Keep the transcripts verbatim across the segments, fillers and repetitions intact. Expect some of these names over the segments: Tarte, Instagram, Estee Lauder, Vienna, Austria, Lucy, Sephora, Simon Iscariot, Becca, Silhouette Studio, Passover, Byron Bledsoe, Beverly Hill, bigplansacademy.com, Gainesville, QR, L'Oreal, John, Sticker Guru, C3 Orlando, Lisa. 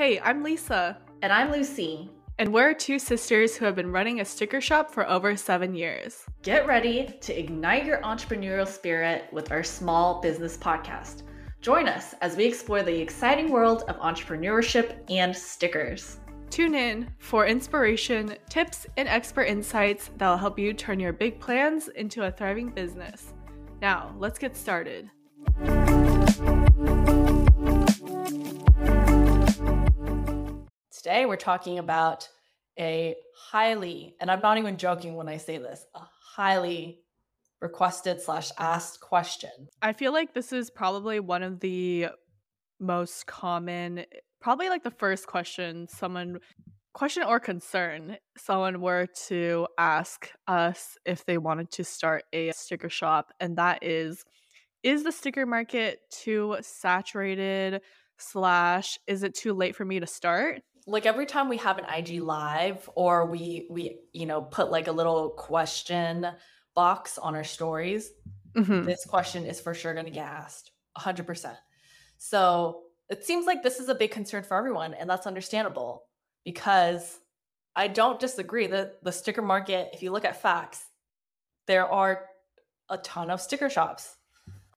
Hey, I'm Lisa. And I'm Lucy. And we're two sisters who have been running a sticker shop for over seven years. Get ready to ignite your entrepreneurial spirit with our small business podcast. Join us as we explore the exciting world of entrepreneurship and stickers. Tune in for inspiration, tips, and expert insights that'll help you turn your big plans into a thriving business. Now, let's get started. Today, we're talking about a highly, and I'm not even joking when I say this, a highly requested slash asked question. I feel like this is probably one of the most common, probably like the first question someone, question or concern, someone were to ask us if they wanted to start a sticker shop. And that is, is the sticker market too saturated slash is it too late for me to start? Like every time we have an I G live or we, we, you know, put like a little question box on our stories, mm-hmm. This question is for sure going to get asked one hundred percent. So it seems like this is a big concern for everyone, and that's understandable because I don't disagree that the sticker market, if you look at facts, there are a ton of sticker shops.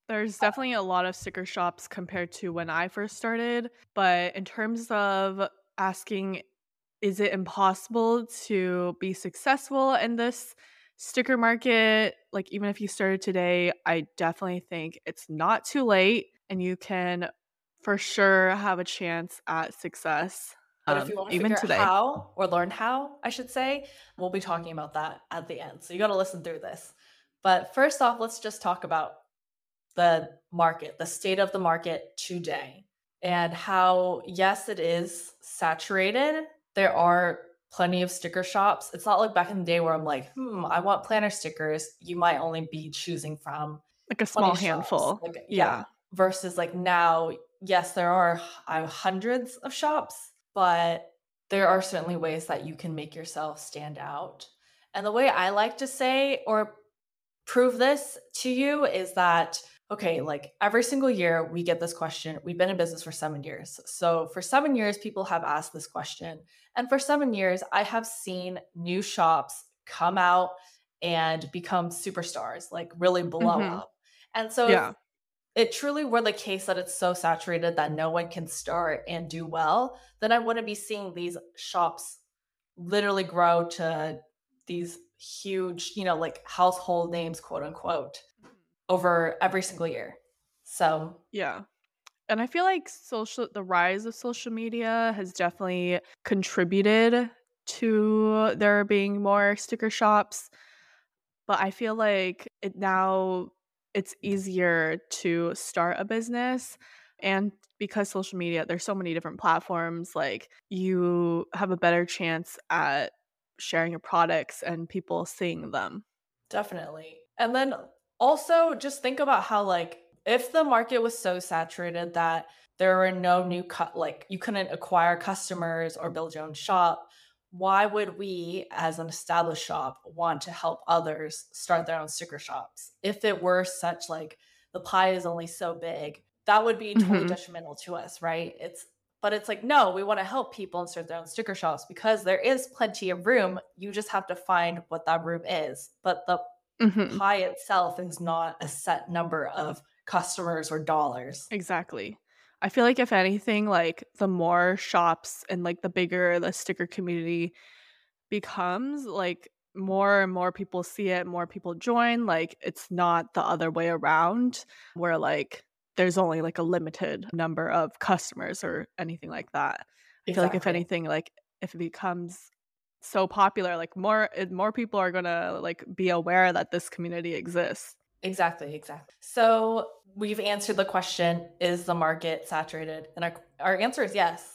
There's definitely a lot of sticker shops compared to when I first started, but in terms of asking, is it impossible to be successful in this sticker market? Like even if you started today, I definitely think it's not too late and you can for sure have a chance at success. But um, if you want to figure out how or learn how, I should say, we'll be talking about that at the end. So you got to listen through this. But first off, let's just talk about the market, the state of the market today and how, yes, it is saturated. There are plenty of sticker shops. It's not like back in the day where I'm like, hmm, I want planner stickers. You might only be choosing from like a small handful. Like, yeah. yeah. Versus like now, yes, there are uh, hundreds of shops, but there are certainly ways that you can make yourself stand out. And the way I like to say or prove this to you is that, okay, like every single year we get this question. We've been in business for seven years. So for seven years, people have asked this question. And for seven years, I have seen new shops come out and become superstars, like really blow mm-hmm. up. And so yeah. It truly were the case that it's so saturated that no one can start and do well, then I wouldn't be seeing these shops literally grow to these huge, you know, like household names, quote unquote, over every single year. So, yeah. And I feel like social, the rise of social media has definitely contributed to there being more sticker shops. But I feel like it now... it's easier to start a business. And because social media, there's so many different platforms, like you have a better chance at sharing your products and people seeing them. Definitely. And then also just think about how like, if the market was so saturated that there were no new cut, like you couldn't acquire customers or build your own shop, why would we, as an established shop, want to help others start their own sticker shops? If it were such like the pie is only so big, that would be totally mm-hmm. detrimental to us, right? It's but it's like, no, we want to help people and start their own sticker shops because there is plenty of room. You just have to find what that room is. But the mm-hmm. pie itself is not a set number of customers or dollars. Exactly. I feel like if anything, like the more shops and like the bigger the sticker community becomes, like more and more people see it, more people join. Like it's not the other way around where like there's only like a limited number of customers or anything like that. Exactly. I feel like if anything, like if it becomes so popular, like more more people are gonna like be aware that this community exists. Exactly, exactly. So we've answered the question, is the market saturated? And our, our answer is yes.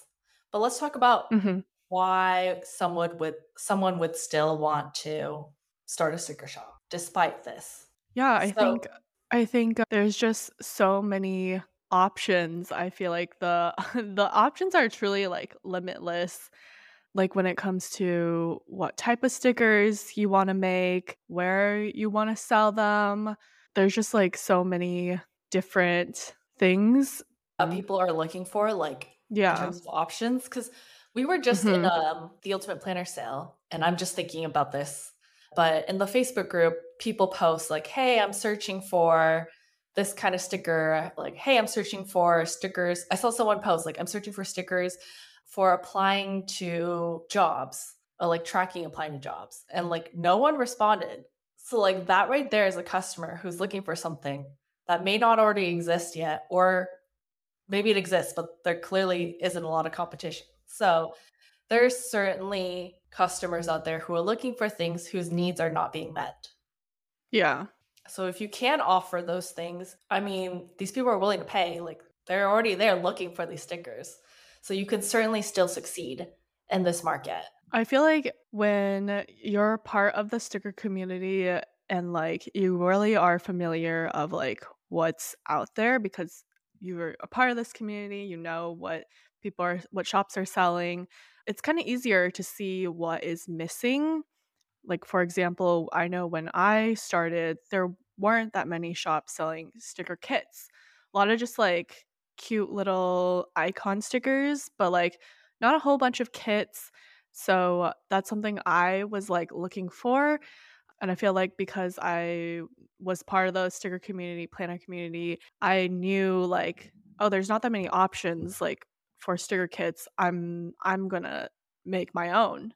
But let's talk about mm-hmm. why someone would, someone would still want to start a sticker shop despite this. Yeah, I so, think I think there's just so many options. I feel like the the options are truly like limitless. Like when it comes to what type of stickers you want to make, where you want to sell them. There's just like so many different things uh, people are looking for, like yeah. in terms of options. Because we were just mm-hmm. in um, the Ultimate Planner sale, and I'm just thinking about this. But in the Facebook group, people post like, hey, I'm searching for this kind of sticker. Like, hey, I'm searching for stickers. I saw someone post like, I'm searching for stickers for applying to jobs or like tracking applying to jobs. And like no one responded. So like that right there is a customer who's looking for something that may not already exist yet, or maybe it exists, but there clearly isn't a lot of competition. So there's certainly customers out there who are looking for things whose needs are not being met. Yeah. So if you can offer those things, I mean, these people are willing to pay, like they're already there looking for these stickers. So you can certainly still succeed in this market. I feel like when you're part of the sticker community and like you really are familiar of like what's out there because you're a part of this community, you know what people are, what shops are selling, it's kind of easier to see what is missing. Like, for example, I know when I started, there weren't that many shops selling sticker kits. A lot of just like cute little icon stickers, but like not a whole bunch of kits. So that's something I was like looking for. And I feel like because I was part of the sticker community, planner community, I knew like, oh, there's not that many options like for sticker kits. I'm I'm going to make my own.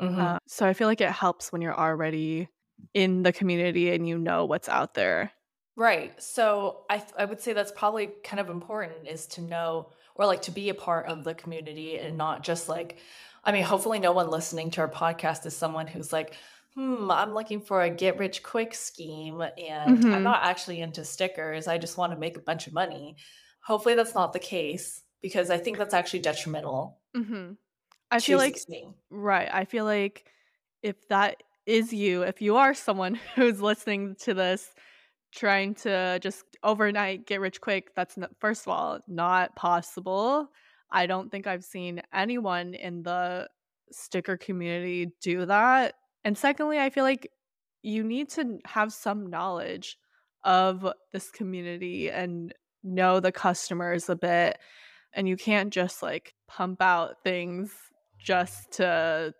Mm-hmm. Uh, so I feel like it helps when you're already in the community and you know what's out there. Right. So I th- I would say that's probably kind of important, is to know or like to be a part of the community and not just like, I mean, hopefully no one listening to our podcast is someone who's like, hmm, I'm looking for a get rich quick scheme and mm-hmm. I'm not actually into stickers. I just want to make a bunch of money. Hopefully that's not the case, because I think that's actually detrimental. Mm-hmm. I feel like, right. I feel like if that is you, if you are someone who's listening to this, trying to just overnight get rich quick, that's not, first of all, not possible. I don't think I've seen anyone in the sticker community do that. And secondly, I feel like you need to have some knowledge of this community and know the customers a bit. And you can't just like pump out things just to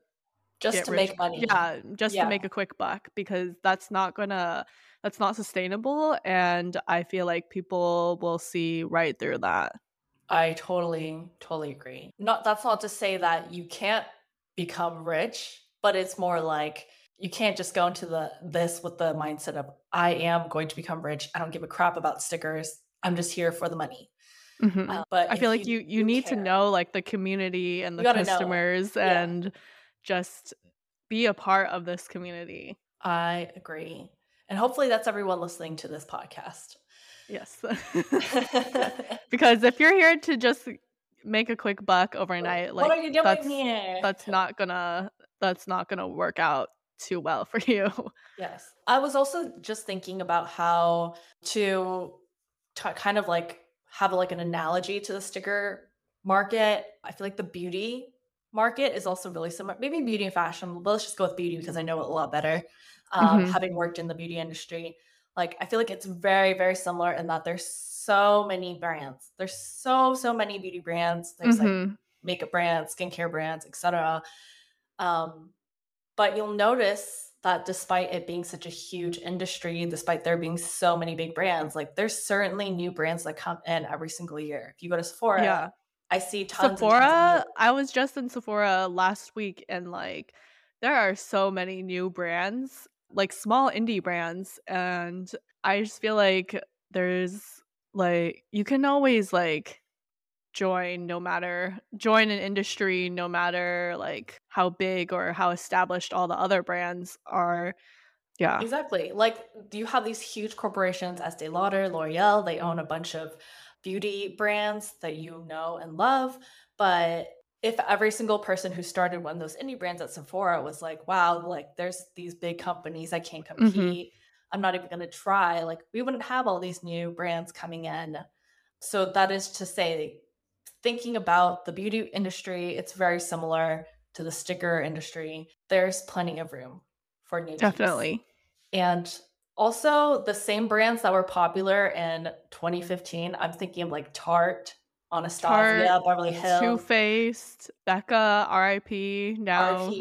just to rich. make money. Yeah, just yeah. to make a quick buck, because that's not gonna that's not sustainable. And I feel like people will see right through that. I totally, totally agree. Not that's not to say that you can't become rich, but it's more like you can't just go into the this with the mindset of I am going to become rich. I don't give a crap about stickers. I'm just here for the money. Mm-hmm. Uh, but I feel like you, you, you need care. to know like the community and the customers yeah. and just be a part of this community. I agree. And hopefully that's everyone listening to this podcast. Yes. Because if you're here to just make a quick buck overnight, like what are you doing that's, here? that's not gonna, that's not gonna work out too well for you. Yes. I was also just thinking about how to t- kind of like have like an analogy to the sticker market. I feel like the beauty market is also really similar. Maybe beauty and fashion, but let's just go with beauty because I know it a lot better. Um, mm-hmm. Having worked in the beauty industry, like I feel like it's very, very similar in that there's so many brands. There's so, so many beauty brands. There's mm-hmm. like makeup brands, skincare brands, et cetera. Um, but you'll notice that despite it being such a huge industry, despite there being so many big brands, like there's certainly new brands that come in every single year. If you go to Sephora, yeah. I see tons Sephora, and tons of new- I was just in Sephora last week and like there are so many new brands, like small indie brands. And I just feel like there's like, you can always like join no matter, join an industry no matter like how big or how established all the other brands are. Yeah, exactly. Like you have these huge corporations, Estee Lauder, L'Oreal, they own a bunch of beauty brands that you know and love. But if every single person who started one of those indie brands at Sephora was like, wow, like there's these big companies, I can't compete. Mm-hmm. I'm not even going to try. Like we wouldn't have all these new brands coming in. So that is to say, thinking about the beauty industry, it's very similar to the sticker industry. There's plenty of room for new. Definitely. And also the same brands that were popular in twenty fifteen, I'm thinking of like Tarte, Anastasia, Tarte, Beverly Hill, Too Faced, Becca, R I P now.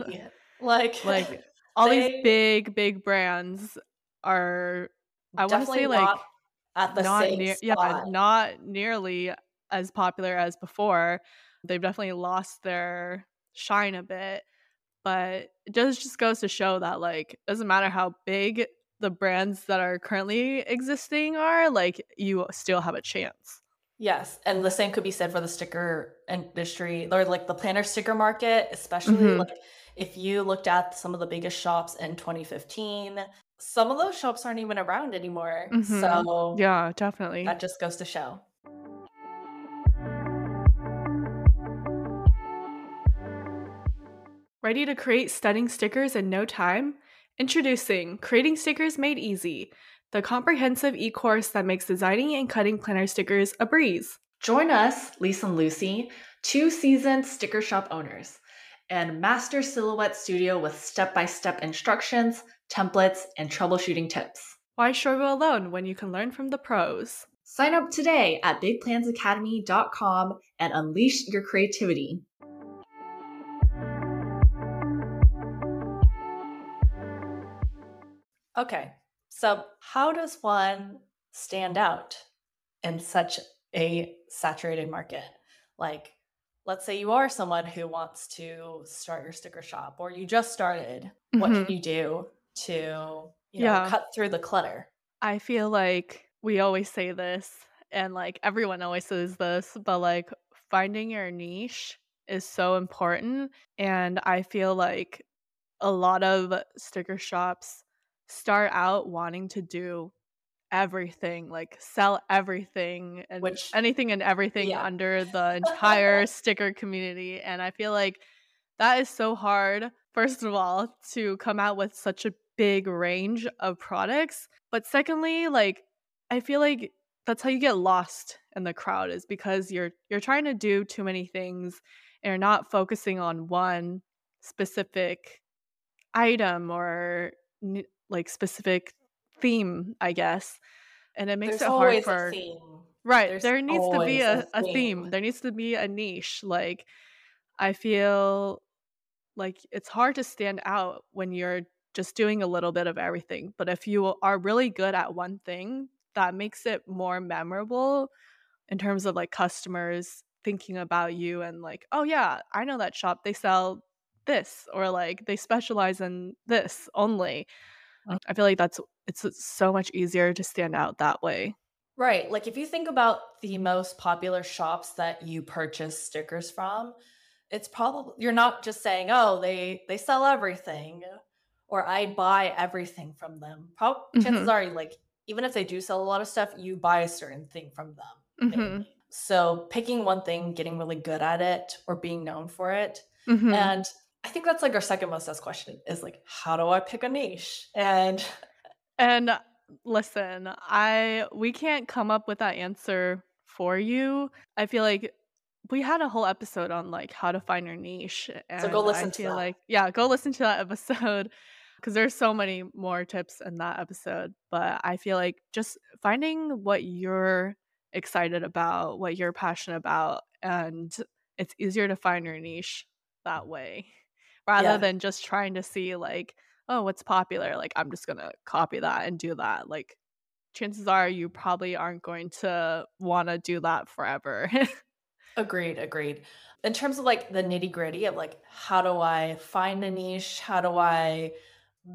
Like, like all they, these big, big brands are, I want to say, like, at the not same near, yeah, not nearly as popular as before. They've definitely lost their shine a bit, but it does just goes to show that, like, it doesn't matter how big the brands that are currently existing are, like, you still have a chance. Yes, and the same could be said for the sticker industry, or like the planner sticker market, especially. Mm-hmm. Like, if you looked at some of the biggest shops in twenty fifteen, some of those shops aren't even around anymore. Mm-hmm. So yeah, definitely. That just goes to show. Ready to create stunning stickers in no time? Introducing Creating Stickers Made Easy, the comprehensive e-course that makes designing and cutting planner stickers a breeze. Join us, Lisa and Lucy, two seasoned sticker shop owners, and master Silhouette Studio with step-by-step instructions, templates, and troubleshooting tips. Why struggle alone when you can learn from the pros? Sign up today at big plans academy dot com and unleash your creativity. Okay, so how does one stand out in such a saturated market? Like, let's say you are someone who wants to start your sticker shop, or you just started. Mm-hmm. What can you do to, you know, yeah. cut through the clutter? I feel like we always say this, and like everyone always says this, but like finding your niche is so important. And I feel like a lot of sticker shops start out wanting to do everything, like sell everything and Which, anything and everything yeah. under the entire sticker community. And I feel like that is so hard, first of all, to come out with such a big range of products. But secondly, like, I feel like that's how you get lost in the crowd, is because you're you're trying to do too many things and you're not focusing on one specific item or like specific theme, I guess. And it makes There's it hard for a theme. Right. There's there needs to be a, a, theme. a theme. There needs to be a niche. Like, I feel like it's hard to stand out when you're just doing a little bit of everything. But if you are really good at one thing, that makes it more memorable in terms of like customers thinking about you and like, oh yeah, I know that shop. They sell this, or like they specialize in this only. I feel like that's it's so much easier to stand out that way. Right. Like, if you think about the most popular shops that you purchase stickers from, it's probably you're not just saying, oh, they they sell everything, or I buy everything from them. Probably, mm-hmm. Chances are, like, even if they do sell a lot of stuff, you buy a certain thing from them. Mm-hmm. So picking one thing, getting really good at it, or being known for it. Mm-hmm. And I think that's like our second most asked question is like, how do I pick a niche? And and listen, I we can't come up with that answer for you. I feel like we had a whole episode on like how to find your niche. And so go listen I to feel that. Like, yeah, go listen to that episode, because there's so many more tips in that episode. But I feel like just finding what you're excited about, what you're passionate about, and it's easier to find your niche that way. Rather yeah. than just trying to see like, oh, what's popular? Like, I'm just going to copy that and do that. Like, chances are you probably aren't going to want to do that forever. Agreed. Agreed. In terms of like the nitty gritty of like, how do I find a niche? How do I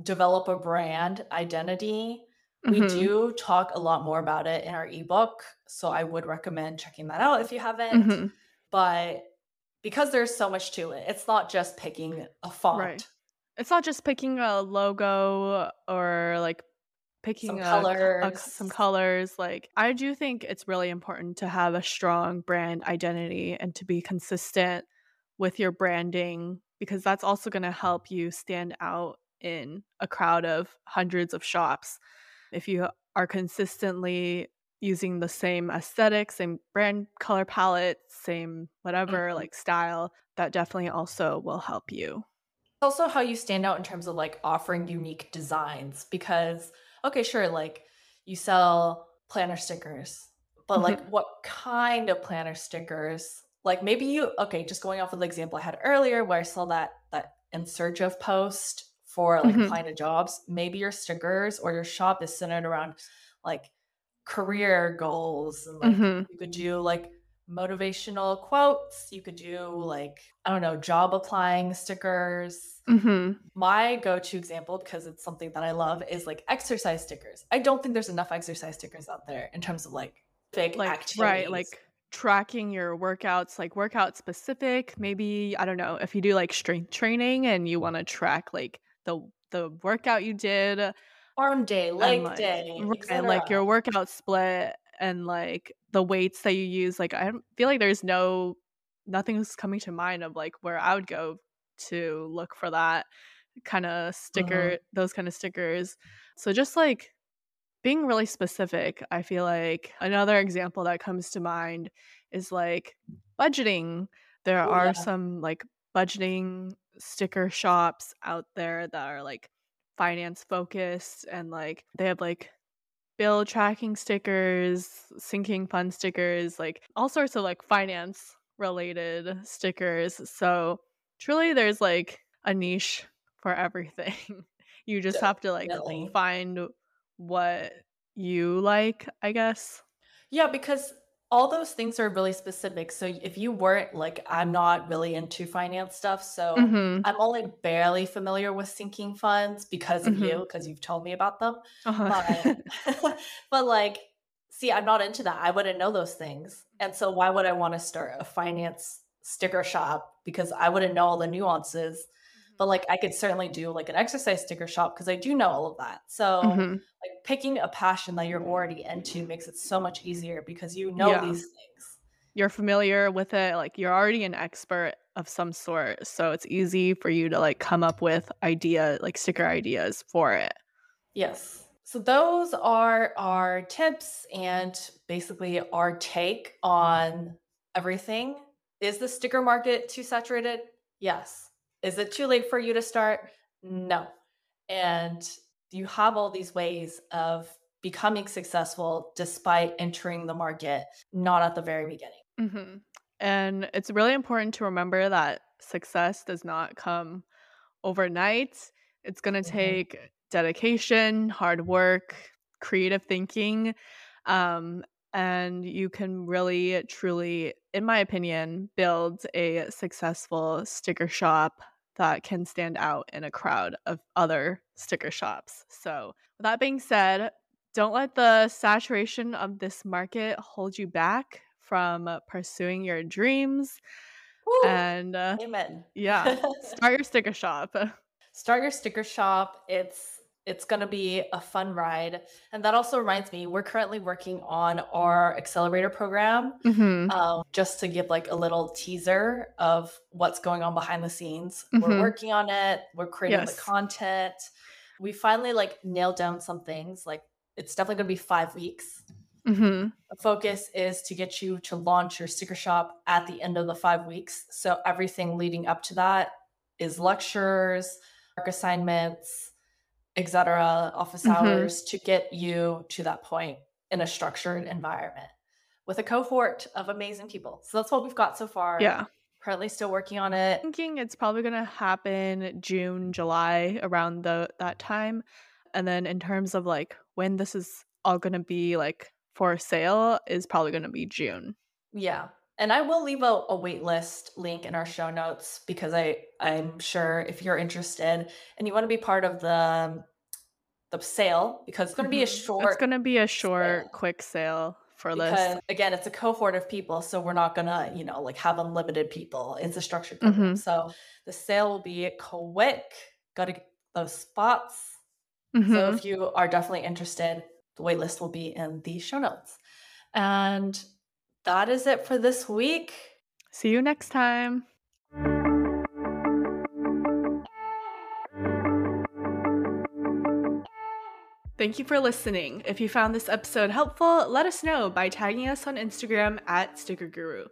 develop a brand identity? Mm-hmm. We do talk a lot more about it in our ebook. So I would recommend checking that out if you haven't. Mm-hmm. But because there's so much to it, it's not just picking a font. Right. It's not just picking a logo or like picking some, a, colors. A, some colors. Like, I do think it's really important to have a strong brand identity and to be consistent with your branding, because that's also going to help you stand out in a crowd of hundreds of shops. If you are consistently using the same aesthetic, same brand color palette, same whatever, mm-hmm. like style, that definitely also will help you. Also how you stand out in terms of like offering unique designs, because, okay, sure, like you sell planner stickers, but like mm-hmm. what kind of planner stickers? Like maybe you, okay, just going off of the example I had earlier where I saw that that in search of post for like mm-hmm. applying to jobs, maybe your stickers or your shop is centered around like career goals. And like mm-hmm. you could do like motivational quotes. You could do like, I don't know, job applying stickers. Mm-hmm. My go-to example, because it's something that I love, is like exercise stickers. I don't think there's enough exercise stickers out there in terms of like fake like, activities. Right, like tracking your workouts, like workout specific. Maybe, I don't know, if you do like strength training and you want to track like the the workout you did. Arm day, leg and, like, day. And like your workout split and like the weights that you use, like I feel like there's no nothing's coming to mind of like where I would go to look for that kind of sticker, uh-huh. those kind of stickers. So just like being really specific. I feel like another example that comes to mind is like budgeting. There Ooh, are yeah. some like budgeting sticker shops out there that are like finance focused, and like they have like bill tracking stickers, sinking fund stickers, like all sorts of like finance related stickers. So truly there's like a niche for everything. You just have to like Definitely. find what you like, I guess. Yeah, because all those things are really specific. So if you weren't like, I'm not really into finance stuff, so mm-hmm. I'm only barely familiar with sinking funds because of mm-hmm. you, because you've told me about them. Uh-huh. But, but like, see, I'm not into that. I wouldn't know those things. And so why would I want to start a finance sticker shop? Because I wouldn't know all the nuances. Mm-hmm. But like, I could certainly do like an exercise sticker shop because I do know all of that. So mm-hmm. like, picking a passion that you're already into makes it so much easier because you know yeah. these things. You're familiar with it. Like you're already an expert of some sort. So it's easy for you to like come up with idea, like sticker ideas for it. Yes. So those are our tips and basically our take on everything. Is the sticker market too saturated? Yes. Is it too late for you to start? No. And you have all these ways of becoming successful despite entering the market, not at the very beginning. Mm-hmm. And it's really important to remember that success does not come overnight. It's going to mm-hmm. take dedication, hard work, creative thinking. Um, and you can really, truly, in my opinion, build a successful sticker shop that can stand out in a crowd of other sticker shops. So with that being said, don't let the saturation of this market hold you back from pursuing your dreams. Woo! And uh, amen. Yeah, start your sticker shop. Start your sticker shop. It's it's going to be a fun ride. And that also reminds me, we're currently working on our accelerator program, mm-hmm. um, just to give like a little teaser of what's going on behind the scenes. Mm-hmm. We're working on it. We're creating yes. the content. We finally like nailed down some things. Like it's definitely going to be five weeks. Mm-hmm. The focus is to get you to launch your sticker shop at the end of the five weeks. So everything leading up to that is lectures, work assignments, et cetera, office hours mm-hmm. to get you to that point in a structured environment with a cohort of amazing people. So that's what we've got so far. Yeah. Currently still working on it. Thinking it's probably going to happen June, July, around the that time. And then in terms of like when this is all going to be like for sale is probably going to be June. Yeah. And I will leave a, a wait list link in our show notes because I, I'm sure if you're interested and you want to be part of the the sale, because it's going to be a short... It's going to be a short, sale. quick sale for this. Because, again, it's a cohort of people, so we're not going to, you know, like have unlimited people. It's a structured program. Mm-hmm. So the sale will be quick. Got to get those spots. Mm-hmm. So if you are definitely interested, the wait list will be in the show notes. And that is it for this week. See you next time. Thank you for listening. If you found this episode helpful, let us know by tagging us on Instagram at Sticker Guru.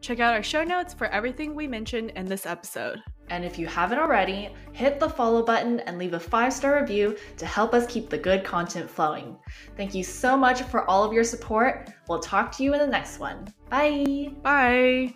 Check out our show notes for everything we mentioned in this episode. And if you haven't already, hit the follow button and leave a five-star review to help us keep the good content flowing. Thank you so much for all of your support. We'll talk to you in the next one. Bye. Bye.